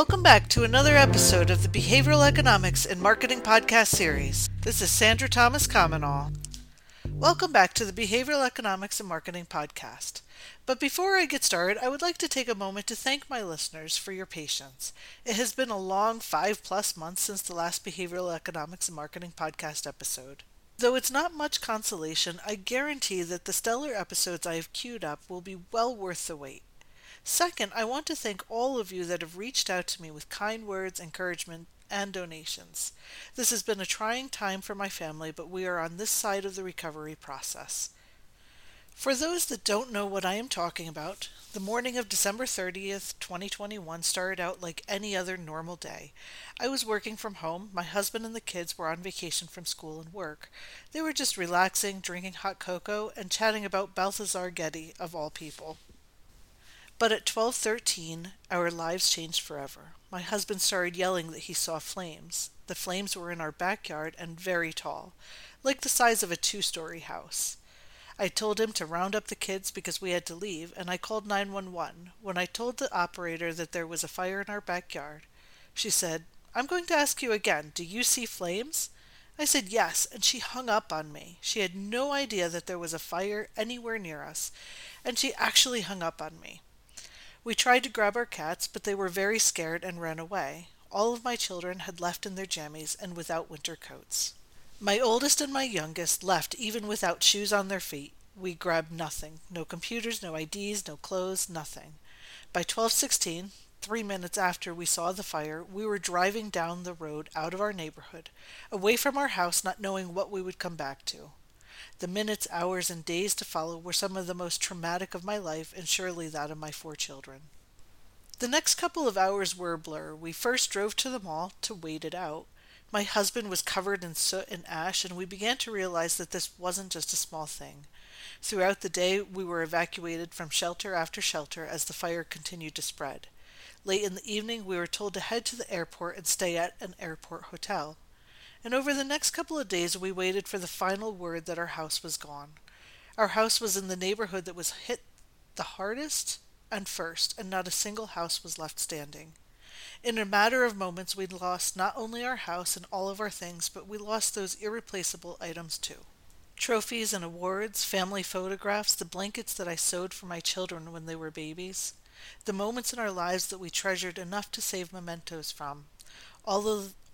Welcome back to another episode of the Behavioral Economics in Marketing podcast series. This is Sandra Thomas-Comenol. Welcome back to the Behavioral Economics in Marketing podcast. But before I get started, I would like to take a moment to thank my listeners for your patience. It has been a long 5+ months since the last Behavioral Economics in Marketing podcast episode. Though it's not much consolation, I guarantee that the stellar episodes I have queued up will be well worth the wait. Second, I want to thank all of you that have reached out to me with kind words, encouragement, and donations. This has been a trying time for my family, but we are on this side of the recovery process. For those that don't know what I am talking about, the morning of December 30th, 2021 started out like any other normal day. I was working from home. My husband and the kids were on vacation from school and work. They were just relaxing, drinking hot cocoa, and chatting about Balthazar Getty, of all people. But at 12:13, our lives changed forever. My husband started yelling that he saw flames. The flames were in our backyard and very tall, like the size of a 2-story house. I told him to round up the kids because we had to leave, and I called 911. When I told the operator that there was a fire in our backyard, she said, "I'm going to ask you again, do you see flames?" I said yes, and she hung up on me. She had no idea that there was a fire anywhere near us, and she actually hung up on me. We tried to grab our cats, but they were very scared and ran away. All of my children had left in their jammies and without winter coats. My oldest and my youngest left even without shoes on their feet. We grabbed nothing. No computers, no IDs, no clothes, nothing. By 12:16, 3 minutes after we saw the fire, we were driving down the road out of our neighborhood, away from our house, not knowing what we would come back to. The minutes, hours, and days to follow were some of the most traumatic of my life and surely that of my 4 children. The next couple of hours were a blur. We first drove to the mall to wait it out. My husband was covered in soot and ash, and we began to realize that this wasn't just a small thing. Throughout the day, we were evacuated from shelter after shelter as the fire continued to spread. Late in the evening, we were told to head to the airport and stay at an airport hotel. And over the next couple of days, we waited for the final word that our house was gone. Our house was in the neighborhood that was hit the hardest and first, and not a single house was left standing. In a matter of moments, we lost not only our house and all of our things, but we lost those irreplaceable items too. Trophies and awards, family photographs, the blankets that I sewed for my children when they were babies, the moments in our lives that we treasured enough to save mementos from.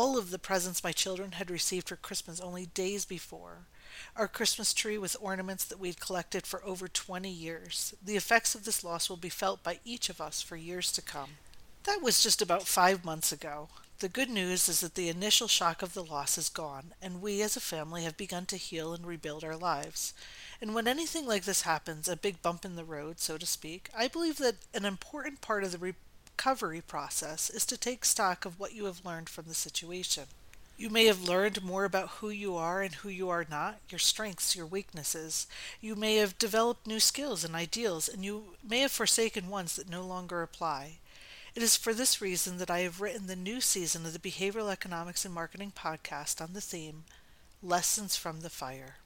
All of the presents my children had received for Christmas only days before. Our Christmas tree with ornaments that we'd collected for over 20 years. The effects of this loss will be felt by each of us for years to come. That was just about 5 months ago. The good news is that the initial shock of the loss is gone, and we as a family have begun to heal and rebuild our lives. And when anything like this happens, a big bump in the road, so to speak, I believe that an important part of the recovery process is to take stock of what you have learned from the situation. You may have learned more about who you are and who you are not, your strengths, your weaknesses. You may have developed new skills and ideals, and you may have forsaken ones that no longer apply. It is for this reason that I have written the new season of the Behavioral Economics and Marketing podcast on the theme, Lessons from the Fire.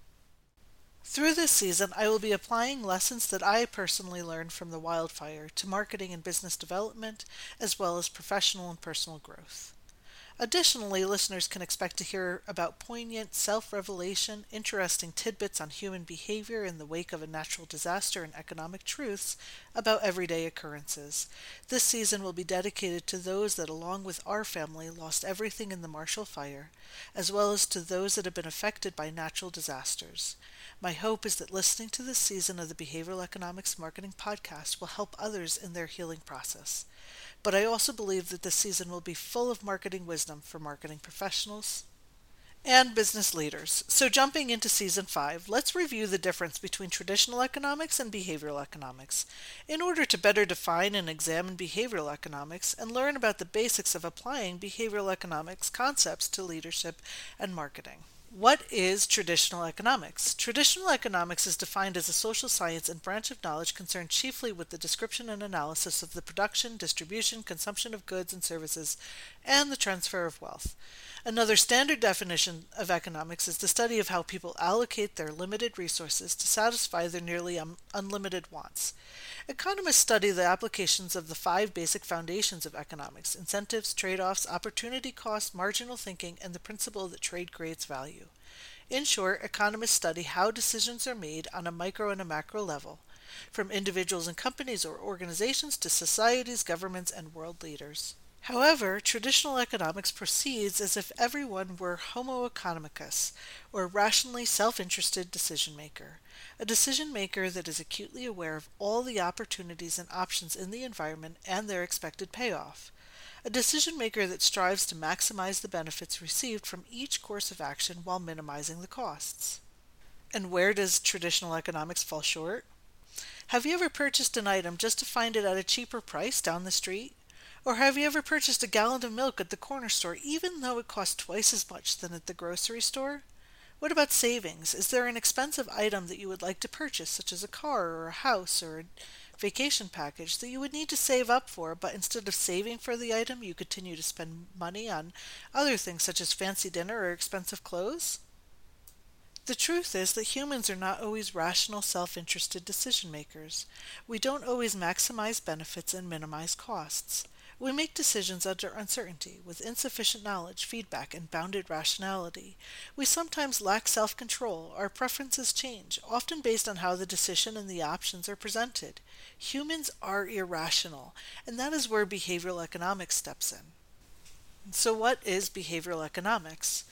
Through this season, I will be applying lessons that I personally learned from the wildfire to marketing and business development, as well as professional and personal growth. Additionally, listeners can expect to hear about poignant self-revelation, interesting tidbits on human behavior in the wake of a natural disaster, and economic truths about everyday occurrences. This season will be dedicated to those that, along with our family, lost everything in the Marshall Fire, as well as to those that have been affected by natural disasters. My hope is that listening to this season of the Behavioral Economics Marketing Podcast will help others in their healing process. But I also believe that this season will be full of marketing wisdom for marketing professionals and business leaders. So jumping into Season 5, let's review the difference between traditional economics and behavioral economics in order to better define and examine behavioral economics and learn about the basics of applying behavioral economics concepts to leadership and marketing. What is traditional economics? Traditional economics is defined as a social science and branch of knowledge concerned chiefly with the description and analysis of the production, distribution, consumption of goods and services, and the transfer of wealth. Another standard definition of economics is the study of how people allocate their limited resources to satisfy their nearly unlimited wants. Economists study the applications of the five basic foundations of economics: incentives, trade-offs, opportunity cost, marginal thinking, and the principle that trade creates value. In short, economists study how decisions are made on a micro and a macro level, from individuals and companies or organizations to societies, governments, and world leaders. However, traditional economics proceeds as if everyone were homo economicus, or rationally self-interested decision-maker, a decision-maker that is acutely aware of all the opportunities and options in the environment and their expected payoff, a decision-maker that strives to maximize the benefits received from each course of action while minimizing the costs. And where does traditional economics fall short? Have you ever purchased an item just to find it at a cheaper price down the street? Or have you ever purchased a gallon of milk at the corner store, even though it cost twice as much than at the grocery store? What about savings? Is there an expensive item that you would like to purchase, such as a car or a house or a vacation package, that you would need to save up for, but instead of saving for the item, you continue to spend money on other things, such as fancy dinner or expensive clothes? The truth is that humans are not always rational, self-interested decision-makers. We don't always maximize benefits and minimize costs. We make decisions under uncertainty, with insufficient knowledge, feedback, and bounded rationality. We sometimes lack self-control. Our preferences change, often based on how the decision and the options are presented. Humans are irrational, and that is where behavioral economics steps in. So what is behavioral economics?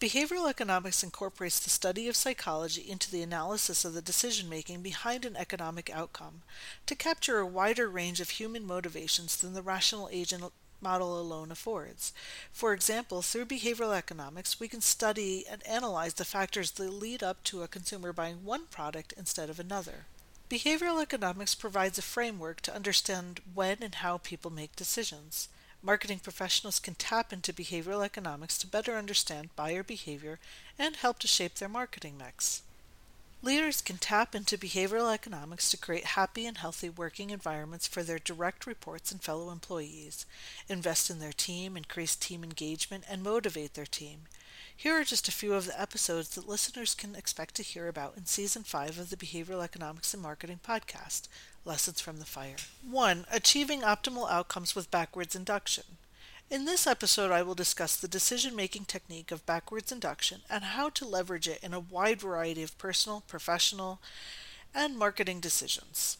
Behavioral economics incorporates the study of psychology into the analysis of the decision-making behind an economic outcome to capture a wider range of human motivations than the rational agent model alone affords. For example, through behavioral economics, we can study and analyze the factors that lead up to a consumer buying one product instead of another. Behavioral economics provides a framework to understand when and how people make decisions. Marketing professionals can tap into behavioral economics to better understand buyer behavior and help to shape their marketing mix. Leaders can tap into behavioral economics to create happy and healthy working environments for their direct reports and fellow employees, invest in their team, increase team engagement, and motivate their team. Here are just a few of the episodes that listeners can expect to hear about in Season 5 of the Behavioral Economics in Marketing podcast, Lessons from the Fire. 1. Achieving optimal outcomes with backwards induction. In this episode, I will discuss the decision-making technique of backwards induction and how to leverage it in a wide variety of personal, professional, and marketing decisions,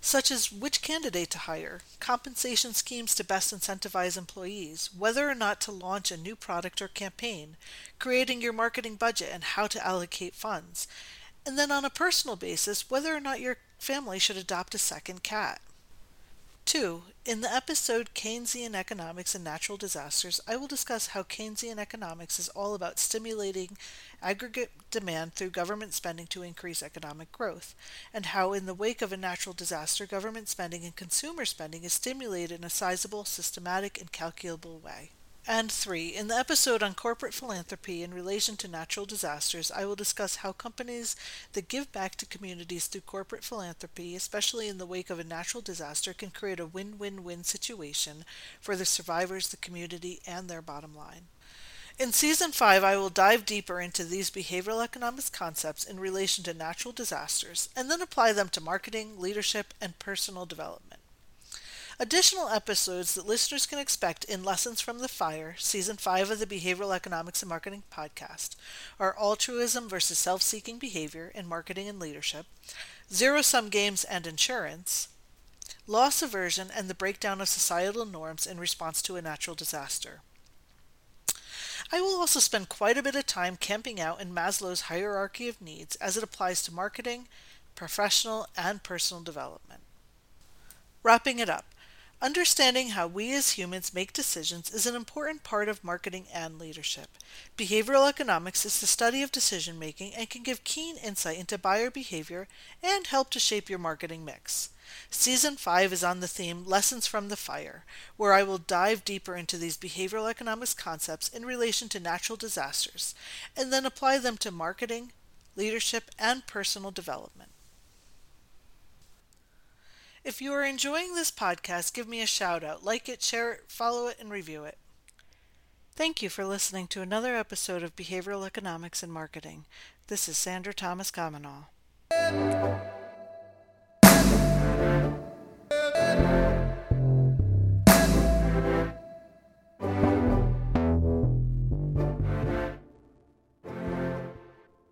such as which candidate to hire, compensation schemes to best incentivize employees, whether or not to launch a new product or campaign, creating your marketing budget and how to allocate funds, and then on a personal basis, whether or not your family should adopt a second cat. 2. In the episode Keynesian Economics and Natural Disasters, I will discuss how Keynesian economics is all about stimulating aggregate demand through government spending to increase economic growth, and how in the wake of a natural disaster, government spending and consumer spending is stimulated in a sizable, systematic, and calculable way. And 3. In the episode on corporate philanthropy in relation to natural disasters, I will discuss how companies that give back to communities through corporate philanthropy, especially in the wake of a natural disaster, can create a win-win-win situation for the survivors, the community, and their bottom line. In Season 5, I will dive deeper into these behavioral economics concepts in relation to natural disasters, and then apply them to marketing, leadership, and personal development. Additional episodes that listeners can expect in Lessons from the Fire, Season 5 of the Behavioral Economics and Marketing podcast, are Altruism versus Self-Seeking Behavior in Marketing and Leadership, Zero-Sum Games and Insurance, Loss Aversion and the Breakdown of Societal Norms in Response to a Natural Disaster. I will also spend quite a bit of time camping out in Maslow's Hierarchy of Needs as it applies to marketing, professional, and personal development. Wrapping it up. Understanding how we as humans make decisions is an important part of marketing and leadership. Behavioral economics is the study of decision-making and can give keen insight into buyer behavior and help to shape your marketing mix. Season 5 is on the theme Lessons from the Fire, where I will dive deeper into these behavioral economics concepts in relation to natural disasters, and then apply them to marketing, leadership, and personal development. If you are enjoying this podcast, give me a shout out, like it, share it, follow it, and review it. Thank you for listening to another episode of Behavioral Economics in Marketing. This is Sandra Thomas-Comenol.